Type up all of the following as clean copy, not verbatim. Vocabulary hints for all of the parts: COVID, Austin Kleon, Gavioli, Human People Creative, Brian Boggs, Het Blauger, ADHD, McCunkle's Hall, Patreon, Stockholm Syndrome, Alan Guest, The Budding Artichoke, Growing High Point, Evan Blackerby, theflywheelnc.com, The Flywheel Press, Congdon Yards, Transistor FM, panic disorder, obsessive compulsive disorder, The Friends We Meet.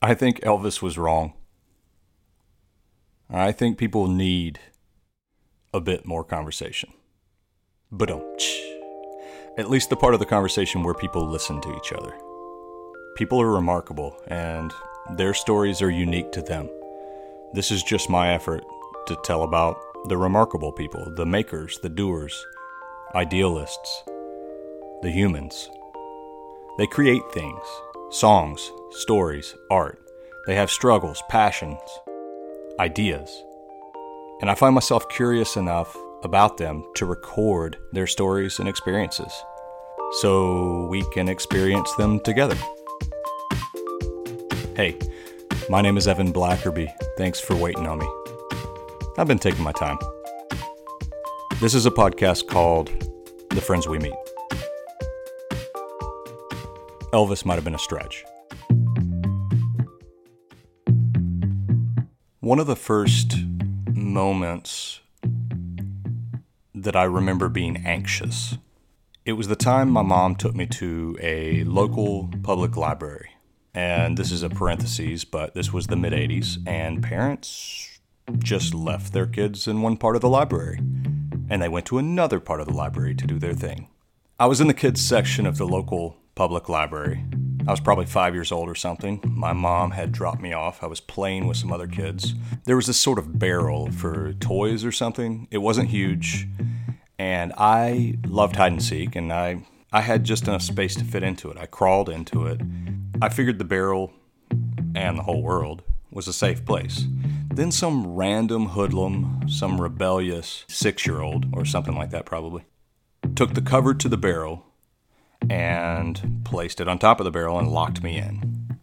I think Elvis was wrong. I think people need a bit more conversation. Ba-dum-tsh. At least the part of the conversation where people listen to each other. People are remarkable, and their stories are unique to them. This is just my effort to tell about the remarkable people, the makers, the doers, idealists, the humans. They create things, songs, stories, art. They have struggles, passions, ideas. And I find myself curious enough about them to record their stories and experiences so we can experience them together. Hey, my name is Evan Blackerby. Thanks for waiting on me. I've been taking my time. This is a podcast called The Friends We Meet. Elvis might have been a stretch. One of the first moments that I remember being anxious, it was the time my mom took me to a local public library. And this is a parenthesis, but this was the mid-'80s, and parents just left their kids in one part of the library, and they went to another part of the library to do their thing. I was in the kids section of the local public library. I was probably 5 years old or something. My mom had dropped me off. I was playing with some other kids. There was this sort of barrel for toys or something. It wasn't huge, and I loved hide and seek, and I had just enough space to fit into it. I crawled into it. I figured the barrel and the whole world was a safe place. Then some random hoodlum, some rebellious 6-year-old or something like that probably, took the cover to the barrel and placed it on top of the barrel and locked me in.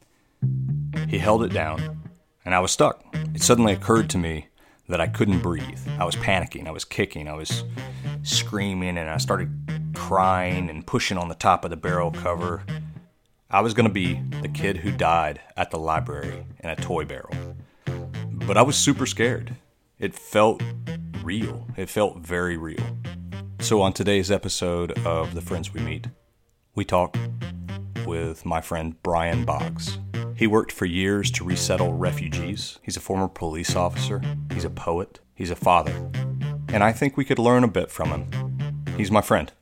He held it down, and I was stuck. It suddenly occurred to me that I couldn't breathe. I was panicking, I was kicking, I was screaming, and I started crying and pushing on the top of the barrel cover. I was going to be the kid who died at the library in a toy barrel. But I was super scared. It felt real. It felt very real. So on today's episode of The Friends We Meet, we talk with my friend Brian Boggs. He worked for years to resettle refugees. He's a former police officer. He's a poet. He's a father. And I think we could learn a bit from him. He's my friend.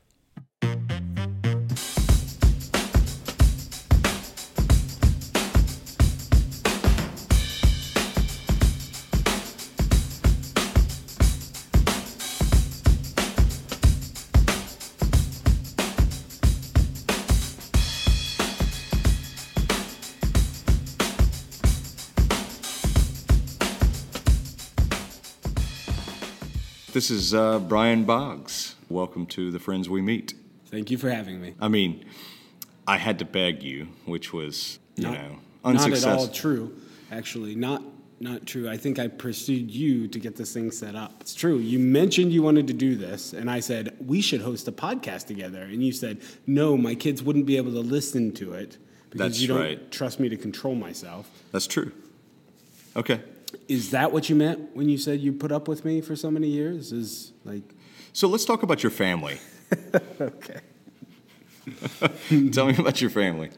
This is Brian Boggs. Welcome to The Friends We Meet. Thank you for having me. I mean, I had to beg you, which was, you know, unsuccessful. Not at all true, actually. Not true. I think I pursued you to get this thing set up. It's true. You mentioned you wanted to do this, and I said, we should host a podcast together. And you said, no, my kids wouldn't be able to listen to it because you don't trust me to control myself. That's true. Okay. Is that what you meant when you said you put up with me for so many years? So let's talk about your family. Okay. Tell me about your family.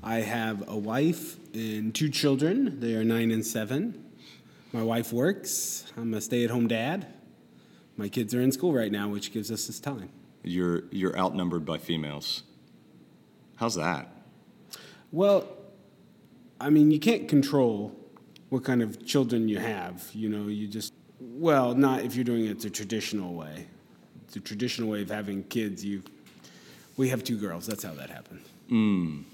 I have a wife and 2 children. They are 9 and 7. My wife works. I'm a stay-at-home dad. My kids are in school right now, which gives us this time. You're outnumbered by females. How's that? Well, I mean, you can't control what kind of children you have. You know, you just, well, not if you're doing it the traditional way. The traditional way of having kids, we have 2 girls. That's how that happened. Mm.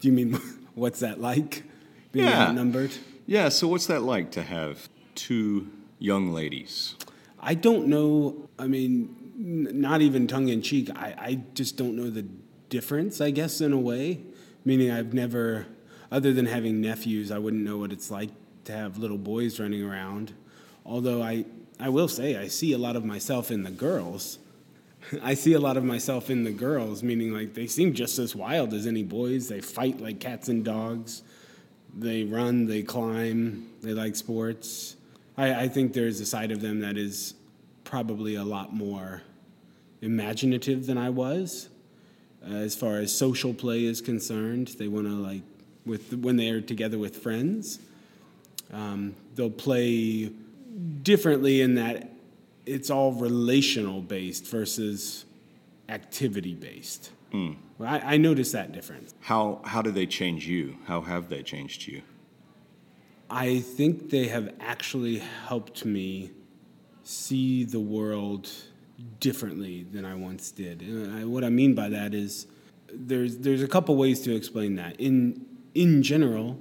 Do you mean, what's that like, being outnumbered? Yeah, so what's that like to have 2 young ladies? I don't know. I mean, not even tongue-in-cheek. I just don't know the difference, I guess, in a way. Meaning I've never, other than having nephews, I wouldn't know what it's like to have little boys running around. Although I will say I see a lot of myself in the girls. I see a lot of myself in the girls, meaning like they seem just as wild as any boys. They fight like cats and dogs. They run, they climb, they like sports. I think there is a side of them that is probably a lot more imaginative than I was. As far as social play is concerned, they want to like with when they are together with friends. They'll play differently in that it's all relational-based versus activity-based. Mm. Well, I noticed that difference. How do they change you? How have they changed you? I think they have actually helped me see the world differently than I once did. And what I mean by that is there's a couple ways to explain that. In general,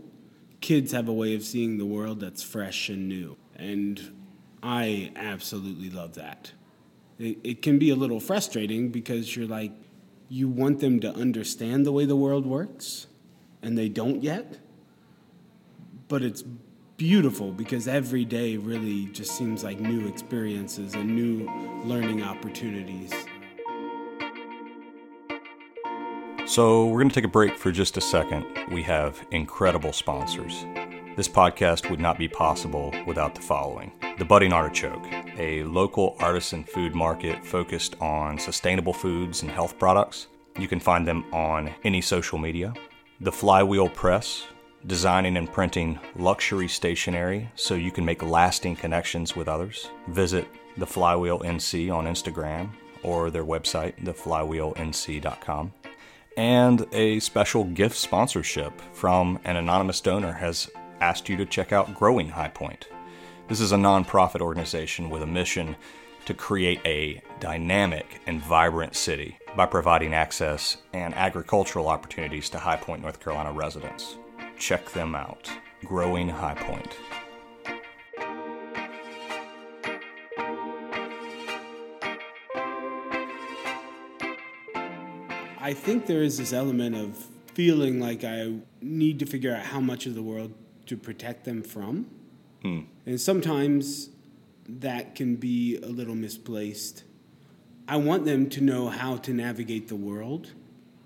kids have a way of seeing the world that's fresh and new. And I absolutely love that. It can be a little frustrating because you're like, you want them to understand the way the world works, and they don't yet. But it's beautiful because every day really just seems like new experiences and new learning opportunities. So we're going to take a break for just a second. We have incredible sponsors. This podcast would not be possible without the following. The Budding Artichoke, a local artisan food market focused on sustainable foods and health products. You can find them on any social media. The Flywheel Press, designing and printing luxury stationery so you can make lasting connections with others. Visit The Flywheel NC on Instagram or their website, theflywheelnc.com. And a special gift sponsorship from an anonymous donor has asked you to check out Growing High Point. This is a nonprofit organization with a mission to create a dynamic and vibrant city by providing access and agricultural opportunities to High Point, North Carolina residents. Check them out. Growing High Point. I think there is this element of feeling like I need to figure out how much of the world to protect them from. Mm. And sometimes that can be a little misplaced. I want them to know how to navigate the world,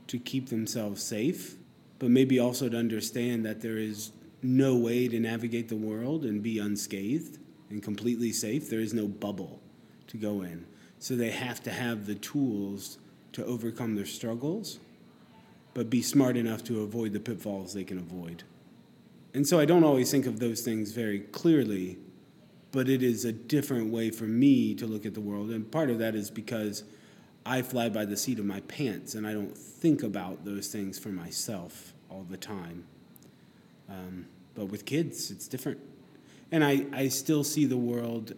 to keep themselves safe, but maybe also to understand that there is no way to navigate the world and be unscathed and completely safe. There is no bubble to go in. So they have to have the tools to overcome their struggles, but be smart enough to avoid the pitfalls they can avoid. And so I don't always think of those things very clearly, but it is a different way for me to look at the world. And part of that is because I fly by the seat of my pants, and I don't think about those things for myself all the time. But with kids, it's different. And I still see the world,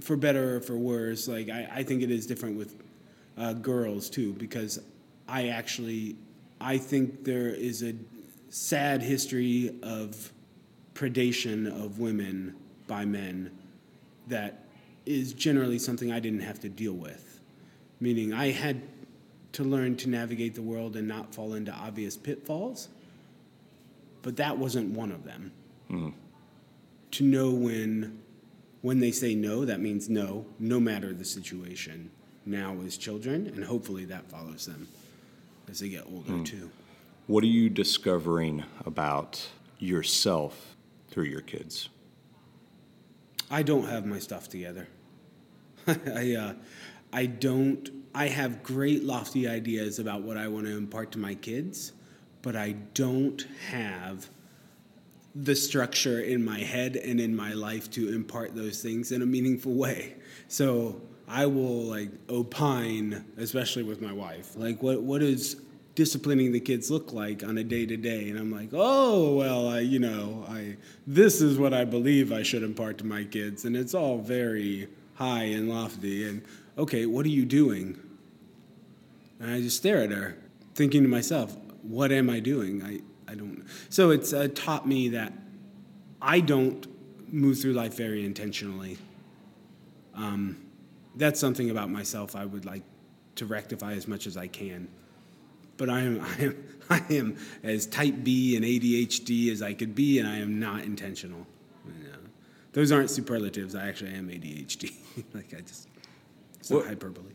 for better or for worse. Like I think it is different with girls, too, because I think there is a sad history of predation of women by men that is generally something I didn't have to deal with. Meaning I had to learn to navigate the world and not fall into obvious pitfalls, but that wasn't one of them. Mm-hmm. To know when they say no, that means no, no matter the situation, now as children, and hopefully that follows them as they get older, mm-hmm. too. What are you discovering about yourself through your kids? I don't have my stuff together. I don't. I have great lofty ideas about what I want to impart to my kids, but I don't have the structure in my head and in my life to impart those things in a meaningful way. So I will opine, especially with my wife. What is disciplining the kids look like on a day-to-day, and I'm like, oh, well, this is what I believe I should impart to my kids, and it's all very high and lofty, and okay, what are you doing? And I just stare at her, thinking to myself, what am I doing? I don't. So it's taught me that I don't move through life very intentionally. That's something about myself I would like to rectify as much as I can. But I am as type B and ADHD as I could be, and I am not intentional. Those aren't superlatives. I actually am ADHD. It's not hyperbole.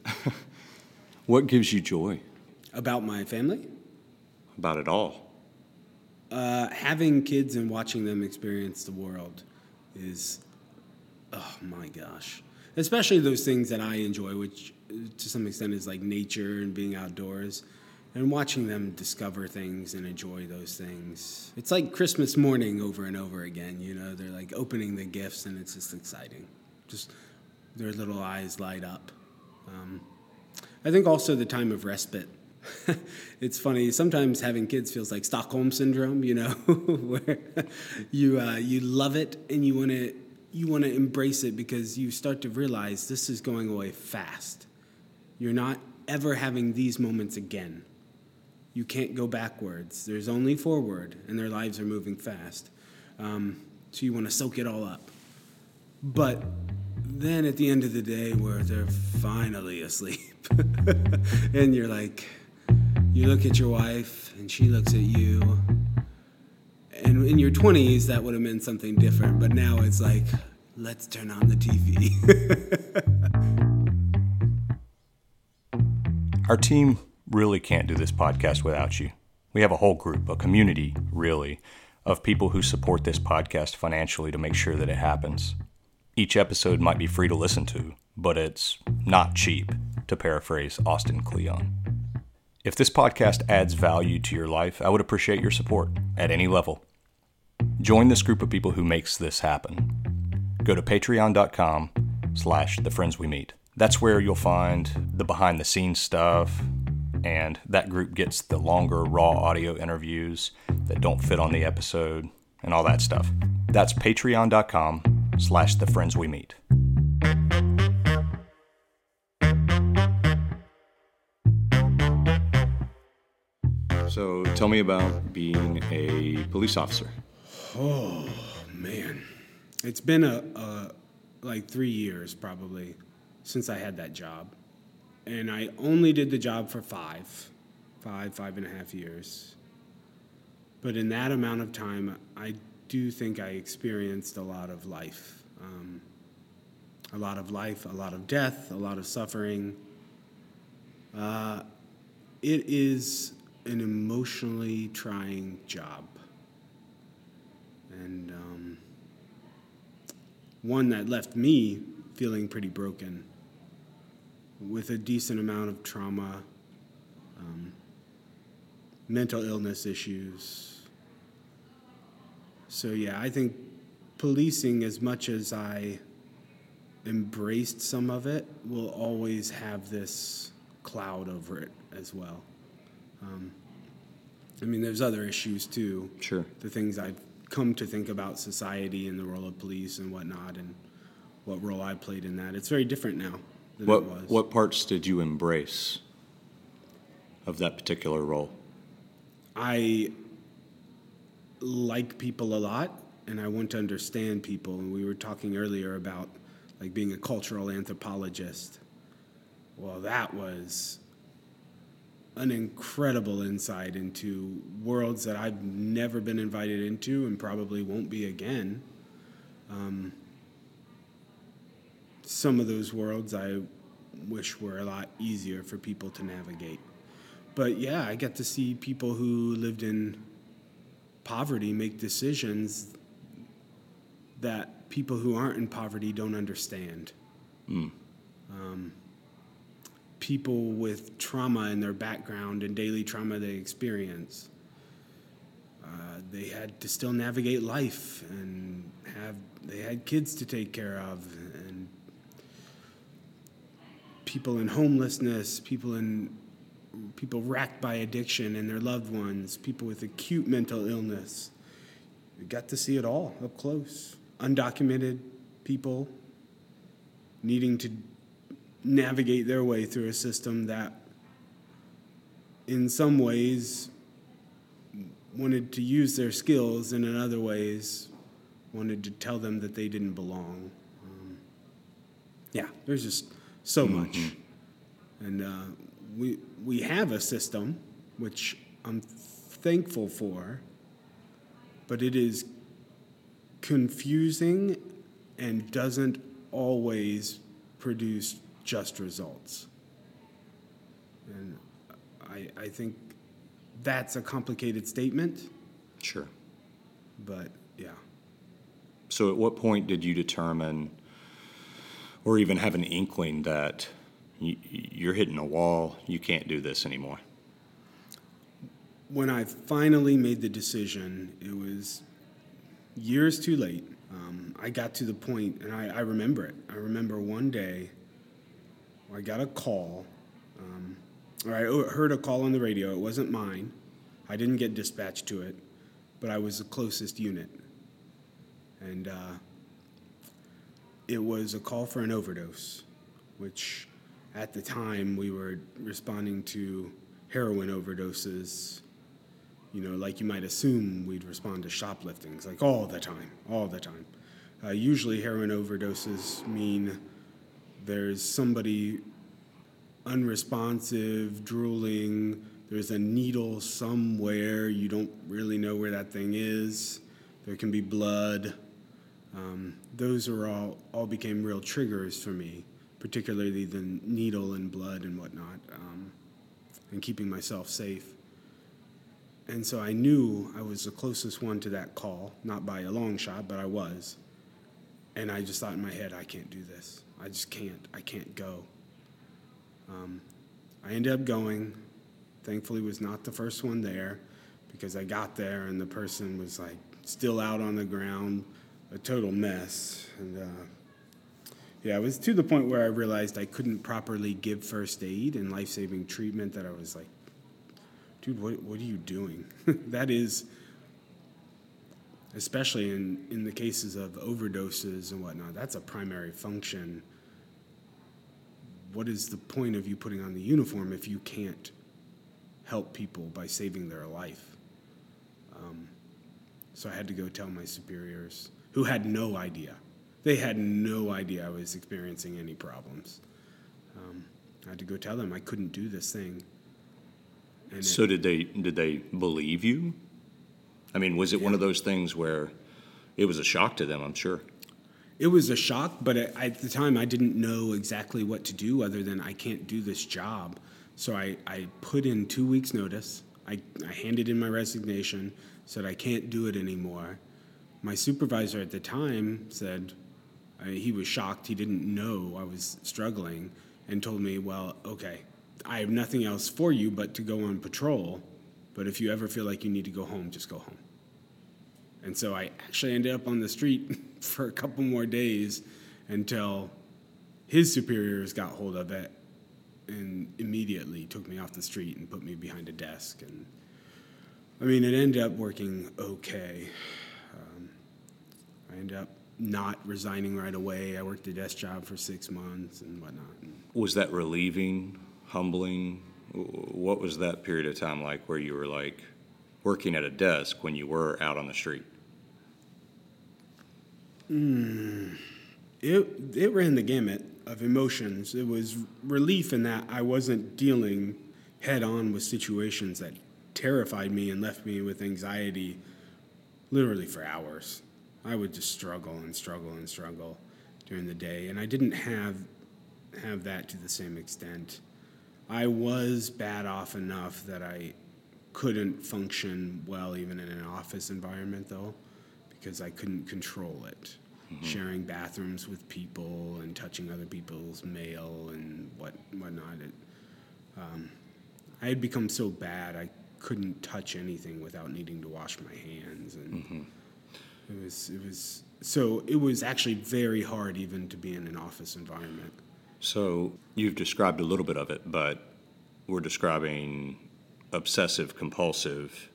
What gives you joy? About my family? About it all. Having kids and watching them experience the world is, oh my gosh. Especially those things that I enjoy, which to some extent is like nature and being outdoors. and watching them discover things and enjoy those things. It's like Christmas morning over and over again, you know? They're like opening the gifts, and it's just exciting. Just their little eyes light up. I think also the time of respite. It's funny, sometimes having kids feels like Stockholm Syndrome, you know, where you love it and you want to embrace it because you start to realize this is going away fast. You're not ever having these moments again. You can't go backwards. There's only forward, and their lives are moving fast. So you want to soak it all up. But then at the end of the day where they're finally asleep and you're like, you look at your wife and she looks at you, and in your 20s that would have meant something different, but now it's like, let's turn on the TV. Our team really can't do this podcast without you. We have a whole group, a community really, of people who support this podcast financially to make sure that it happens. Each episode might be free to listen to, but it's not cheap, to paraphrase Austin Kleon. If this podcast adds value to your life, I would appreciate your support at any level. Join this group of people who makes this happen. Go to patreon.com/thefriendswemeet. That's where you'll find the behind-the-scenes stuff, and that group gets the longer, raw audio interviews that don't fit on the episode and all that stuff. That's patreon.com/thefriendswemeet. So tell me about being a police officer. Oh, man. It's been like 3 years probably since I had that job. And I only did the job for five and a half years. But in that amount of time, I do think I experienced a lot of life. A lot of death, a lot of suffering. It is an emotionally trying job. And one that left me feeling pretty broken with a decent amount of trauma, mental illness issues. So yeah, I think policing, as much as I embraced some of it, will always have this cloud over it as well. I mean, there's other issues too. Sure. The things I've come to think about society and the role of police and whatnot and what role I played in that. It's very different now than it was. What parts did you embrace of that particular role? I like people a lot, and I want to understand people. And we were talking earlier about like being a cultural anthropologist. Well, that was an incredible insight into worlds that I've never been invited into and probably won't be again. Some of those worlds I wish were a lot easier for people to navigate. But yeah, I get to see people who lived in poverty make decisions that people who aren't in poverty don't understand. People with trauma in their background and daily trauma they experience, they had to still navigate life, and they had kids to take care of, and people in homelessness, people racked by addiction and their loved ones, people with acute mental illness. We got to see it all up close. Undocumented people needing to navigate their way through a system that in some ways wanted to use their skills and in other ways wanted to tell them that they didn't belong. Yeah, there's just so much. And We have a system, which I'm thankful for, but it is confusing and doesn't always produce just results. And I think that's a complicated statement. Sure. But, yeah. So at what point did you determine or even have an inkling that you're hitting a wall, you can't do this anymore? when I finally made the decision, it was years too late. I got to the point, and I remember it. I remember one day I got a call, or I heard a call on the radio. It wasn't mine. I didn't get dispatched to it, but I was the closest unit. And it was a call for an overdose, which at the time we were responding to heroin overdoses, you know, like you might assume we'd respond to shopliftings, like all the time. Usually heroin overdoses mean there's somebody unresponsive, drooling, there's a needle somewhere, you don't really know where that thing is, there can be blood. Those are all became real triggers for me, particularly the needle and blood and whatnot, and keeping myself safe. And so I knew I was the closest one to that call, not by a long shot, but I was. And I just thought in my head, I can't do this. I just can't. I can't go. I ended up going. Thankfully, was not the first one there, because I got there and the person was like still out on the ground, a total mess. And yeah, it was to the point where I realized I couldn't properly give first aid and life-saving treatment, that I was like, dude, what are you doing? That is, especially in the cases of overdoses and whatnot, that's a primary function. What is the point of you putting on the uniform if you can't help people by saving their life? So I had to go tell my superiors, who had no idea. They had no idea I was experiencing any problems. I had to go tell them I couldn't do this thing. And so did they believe you? I mean, was it one of those things where it was a shock to them, I'm sure? It was a shock, but at the time I didn't know exactly what to do other than I can't do this job. So I put in 2 weeks' notice. I handed in my resignation, said I can't do it anymore. My supervisor at the time said he was shocked. He didn't know I was struggling and told me, well, okay, I have nothing else for you but to go on patrol, but if you ever feel like you need to go home, just go home. And so I actually ended up on the street for a couple more days until his superiors got hold of it and immediately took me off the street and put me behind a desk. And I mean, it ended up working okay. I ended up not resigning right away. I worked a desk job for 6 months and whatnot. Was that relieving? Humbling? What was that period of time like where you were like working at a desk when you were out on the street? It ran the gamut of emotions. It was relief in that I wasn't dealing head on with situations that terrified me and left me with anxiety literally for hours. I would just struggle during the day, and I didn't have that to the same extent. I was bad off enough that I couldn't function well even in an office environment, though, because I couldn't control it. Mm-hmm. Sharing bathrooms with people and touching other people's mail and whatnot. I had become so bad I couldn't touch anything without needing to wash my hands. And mm-hmm. It was actually very hard even to be in an office environment. So you've described a little bit of it, but we're describing obsessive-compulsive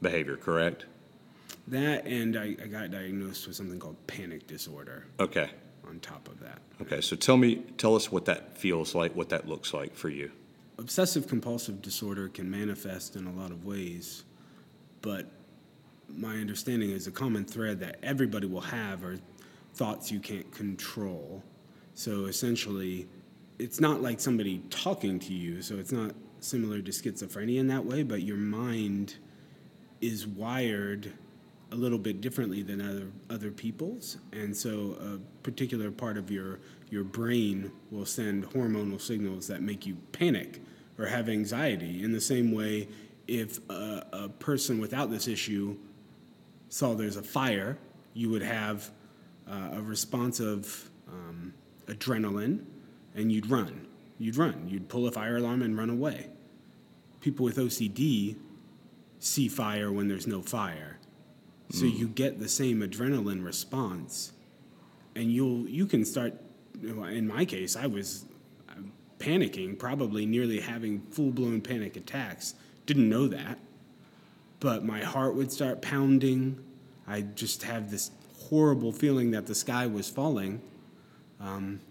behavior, correct? That, and I got diagnosed with something called panic disorder. Okay. On top of that. Okay, so tell us what that feels like, what that looks like for you. Obsessive-compulsive disorder can manifest in a lot of ways, but my understanding is a common thread that everybody will have are thoughts you can't control. So essentially, it's not like somebody talking to you, so it's not similar to schizophrenia in that way, but your mind is wired a little bit differently than other people's. And so a particular part of your brain will send hormonal signals that make you panic or have anxiety. In the same way, if a person without this issue saw there's a fire, you would have a response of adrenaline, and you'd run. You'd pull a fire alarm and run away. People with OCD see fire when there's no fire. So you get the same adrenaline response, and you can start. In my case, I was panicking, probably nearly having full-blown panic attacks. Didn't know that, but my heart would start pounding. I just have this horrible feeling that the sky was falling.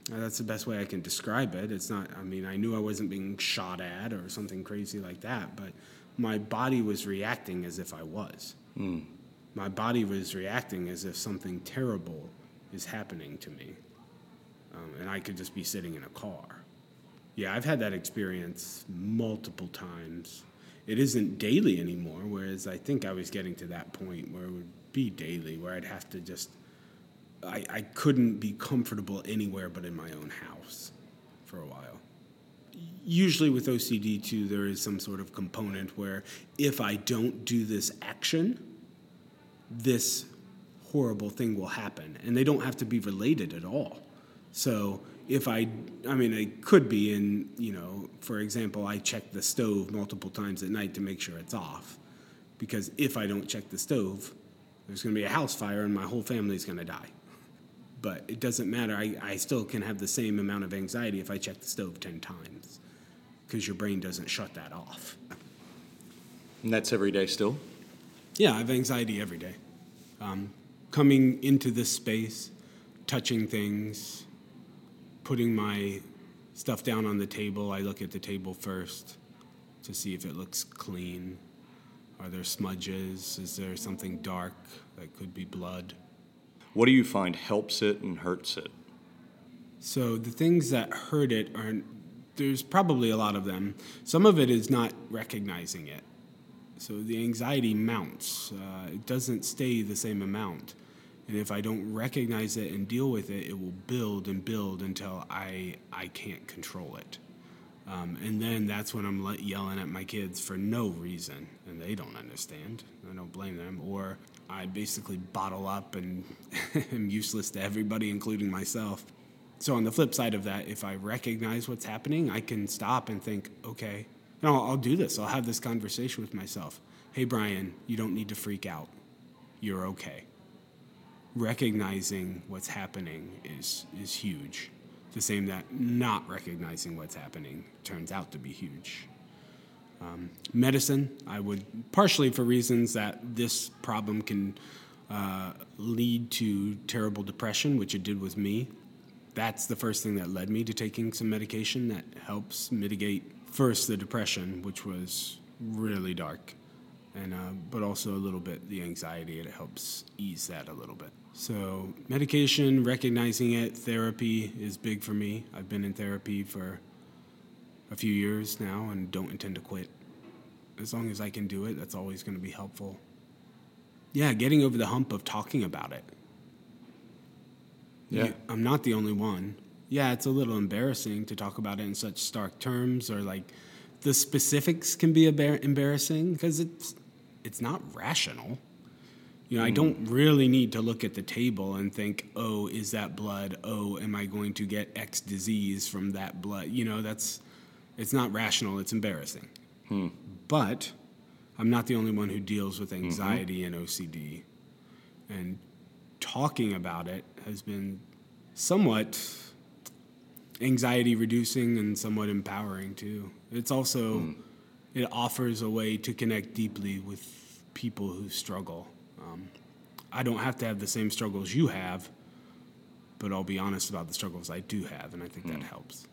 That's the best way I can describe it. It's not. I mean, I knew I wasn't being shot at or something crazy like that, but my body was reacting as if I was. Mm. My body was reacting as if something terrible is happening to me. And I could just be sitting in a car. Yeah, I've had that experience multiple times. It isn't daily anymore, whereas I think I was getting to that point where it would be daily, where I'd have to just... I couldn't be comfortable anywhere but in my own house for a while. Usually with OCD, too, there is some sort of component where if I don't do this action... this horrible thing will happen, and they don't have to be related at all. So if I mean, it could be in, for example, I check the stove multiple times at night to make sure it's off, because if I don't check the stove, there's going to be a house fire and my whole family's going to die. But it doesn't matter. I still can have the same amount of anxiety if I check the stove 10 times, because your brain doesn't shut that off. And that's every day still? Yeah, I have anxiety every day. Coming into this space, touching things, putting my stuff down on the table. I look at the table first to see if it looks clean. Are there smudges? Is there something dark that could be blood? What do you find helps it and hurts it? So the things that hurt it are, there's probably a lot of them. Some of it is not recognizing it. So the anxiety mounts. It doesn't stay the same amount. And if I don't recognize it and deal with it, it will build and build until I can't control it. And then that's when I'm yelling at my kids for no reason. And they don't understand. I don't blame them. Or I basically bottle up and am useless to everybody, including myself. So on the flip side of that, if I recognize what's happening, I can stop and think, okay, no, I'll do this. I'll have this conversation with myself. Hey, Brian, you don't need to freak out. You're okay. Recognizing what's happening is huge. The same that not recognizing what's happening turns out to be huge. Medicine, I would, partially for reasons that this problem can lead to terrible depression, which it did with me. That's the first thing that led me to taking some medication that helps mitigate first the depression, which was really dark, and but also a little bit the anxiety. It helps ease that a little bit. So medication, recognizing it, therapy is big for me. I've been in therapy for a few years now and don't intend to quit. As long as I can do it, that's always going to be helpful. Yeah, getting over the hump of talking about it. Yeah. I'm not the only one. Yeah, it's a little embarrassing to talk about it in such stark terms, or like the specifics can be embarrassing because it's not rational. I don't really need to look at the table and think, oh, is that blood? Oh, am I going to get X disease from that blood? It's not rational. It's embarrassing. But I'm not the only one who deals with anxiety and OCD. And talking about it has been somewhat... anxiety reducing and somewhat empowering too. It's also, it offers a way to connect deeply with people who struggle. I don't have to have the same struggles you have, but I'll be honest about the struggles I do have, and I think that helps.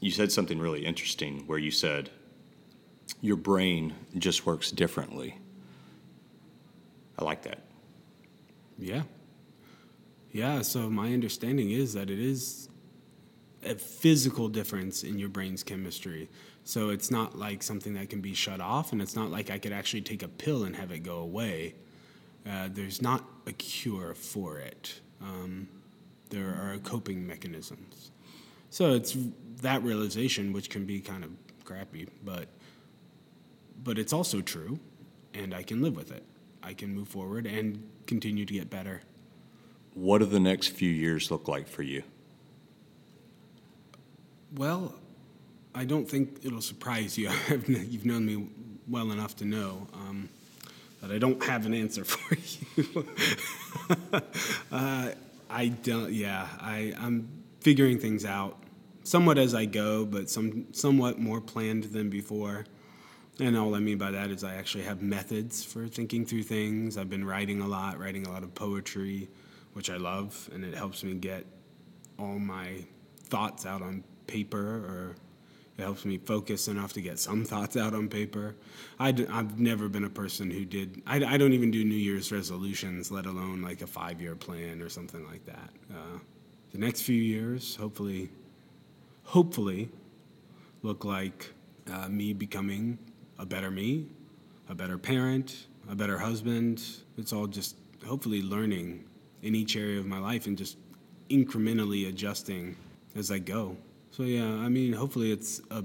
You said something really interesting where you said your brain just works differently. I like that. Yeah. Yeah, so my understanding is that it is a physical difference in your brain's chemistry. So it's not like something that can be shut off, and it's not like I could actually take a pill and have it go away. There's not a cure for it. There are coping mechanisms. So it's that realization, which can be kind of crappy, but it's also true, and I can live with it. I can move forward and continue to get better. What do the next few years look like for you? Well, I don't think it'll surprise you. You've known me well enough to know. that I don't have an answer for you. I'm figuring things out somewhat as I go, but somewhat more planned than before. And all I mean by that is I actually have methods for thinking through things. I've been writing a lot of poetry, which I love, and it helps me get all my thoughts out on paper, or it helps me focus enough to get some thoughts out on paper. I've never been a person who I don't even do New Year's resolutions, let alone like a 5-year plan or something like that. The next few years, hopefully look like me becoming a better me, a better parent, a better husband. It's all just hopefully learning in each area of my life and just incrementally adjusting as I go. So yeah, I mean, hopefully it's a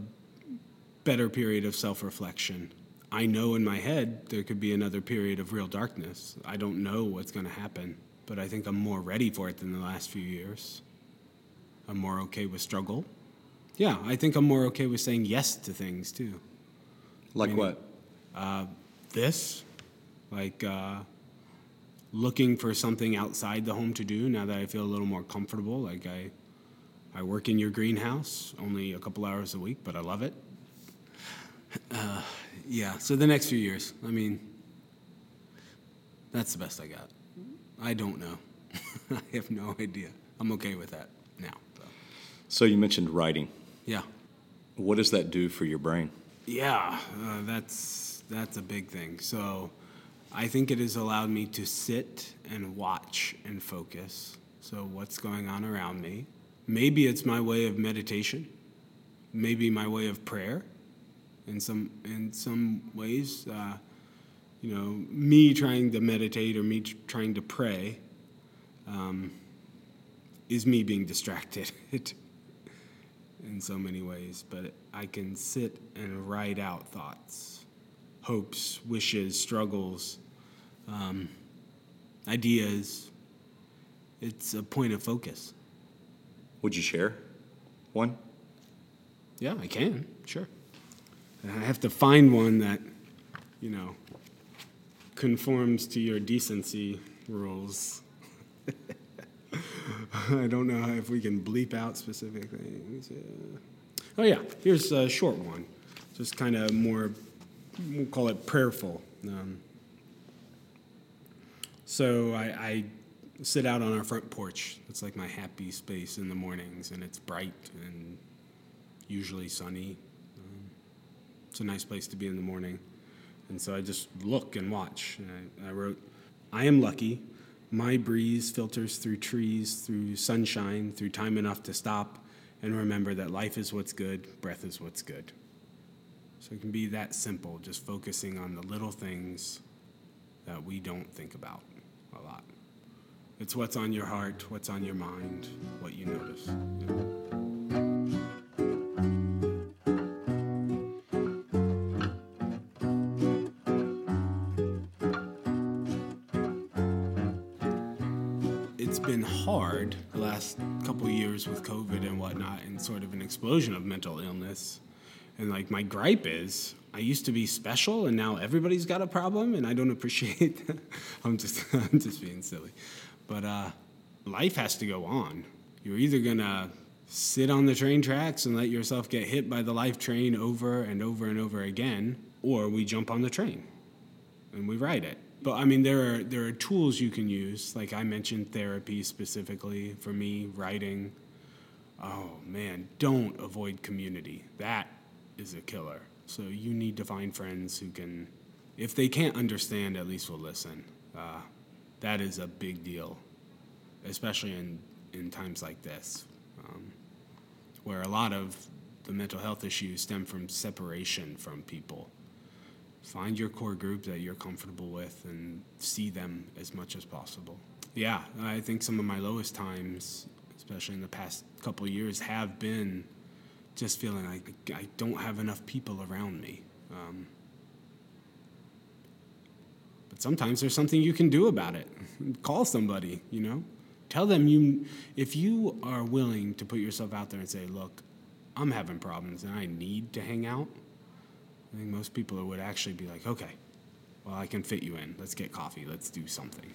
better period of self-reflection. I know in my head there could be another period of real darkness. I don't know what's going to happen, but I think I'm more ready for it than the last few years. I'm more okay with struggle. Yeah, I think I'm more okay with saying yes to things, too. Like meaning, what? This. Like looking for something outside the home to do now that I feel a little more comfortable. Like I work in your greenhouse only a couple hours a week, but I love it. Yeah, so the next few years. I mean, that's the best I got. I don't know. I have no idea. I'm okay with that now. So you mentioned writing. Yeah. What does that do for your brain? Yeah, that's a big thing. So I think it has allowed me to sit and watch and focus. So what's going on around me? Maybe it's my way of meditation. Maybe my way of prayer. In some ways, me trying to meditate or me trying to pray is me being distracted. In so many ways, but I can sit and write out thoughts, hopes, wishes, struggles, ideas. It's a point of focus. Would you share one? Yeah, I can, sure. And I have to find one that, conforms to your decency rules. I don't know if we can bleep out specific things. Yeah. Oh, yeah. Here's a short one. Just kind of more, we'll call it prayerful. So I sit out on our front porch. It's like my happy space in the mornings, and it's bright and usually sunny. It's a nice place to be in the morning. And so I just look and watch. And I wrote, I am lucky. My breeze filters through trees, through sunshine, through time enough to stop and remember that life is what's good, breath is what's good. So it can be that simple, just focusing on the little things that we don't think about a lot. It's what's on your heart, what's on your mind, what you notice. It's been hard the last couple years with COVID and whatnot, and sort of an explosion of mental illness. And like my gripe is, I used to be special, and now everybody's got a problem, and I don't appreciate that. I'm just being silly. But life has to go on. You're either gonna sit on the train tracks and let yourself get hit by the life train over and over and over again, or we jump on the train and we ride it. But, I mean, there are tools you can use. Like I mentioned therapy specifically for me, writing. Oh, man, don't avoid community. That is a killer. So you need to find friends who can, if they can't understand, at least will listen. That is a big deal, especially in times like this, where a lot of the mental health issues stem from separation from people. Find your core group that you're comfortable with and see them as much as possible. Yeah, I think some of my lowest times, especially in the past couple of years, have been just feeling like I don't have enough people around me. But sometimes there's something you can do about it. Call somebody, Tell them if you are willing to put yourself out there and say, look, I'm having problems and I need to hang out, I think most people would actually be like, okay, well, I can fit you in. Let's get coffee. Let's do something.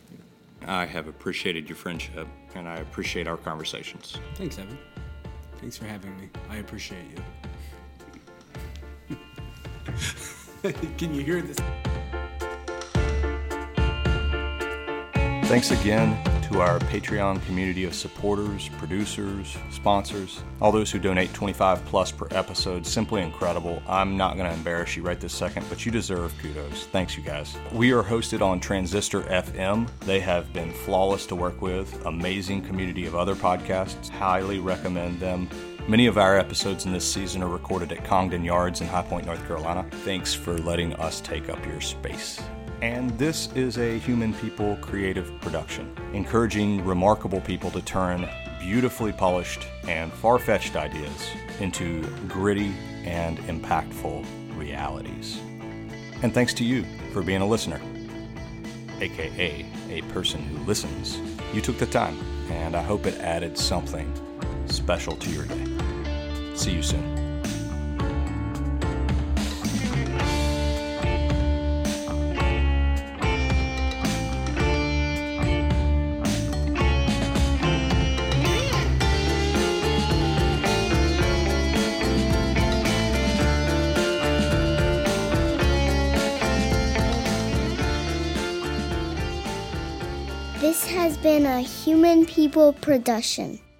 I have appreciated your friendship, and I appreciate our conversations. Thanks, Evan. Thanks for having me. I appreciate you. Can you hear this? Thanks again to our Patreon community of supporters, producers, sponsors, all those who donate $25 plus per episode. Simply incredible. I'm not going to embarrass you right this second, but you deserve kudos. Thanks, you guys. We are hosted on Transistor FM. They have been flawless to work with. Amazing community of other podcasts. Highly recommend them. Many of our episodes in this season are recorded at Congdon Yards in High Point, North Carolina. Thanks for letting us take up your space. And this is a Human People Creative production, encouraging remarkable people to turn beautifully polished and far-fetched ideas into gritty and impactful realities. And thanks to you for being a listener, aka a person who listens. You took the time, and I hope it added something special to your day. See you soon. This has been a Human People production.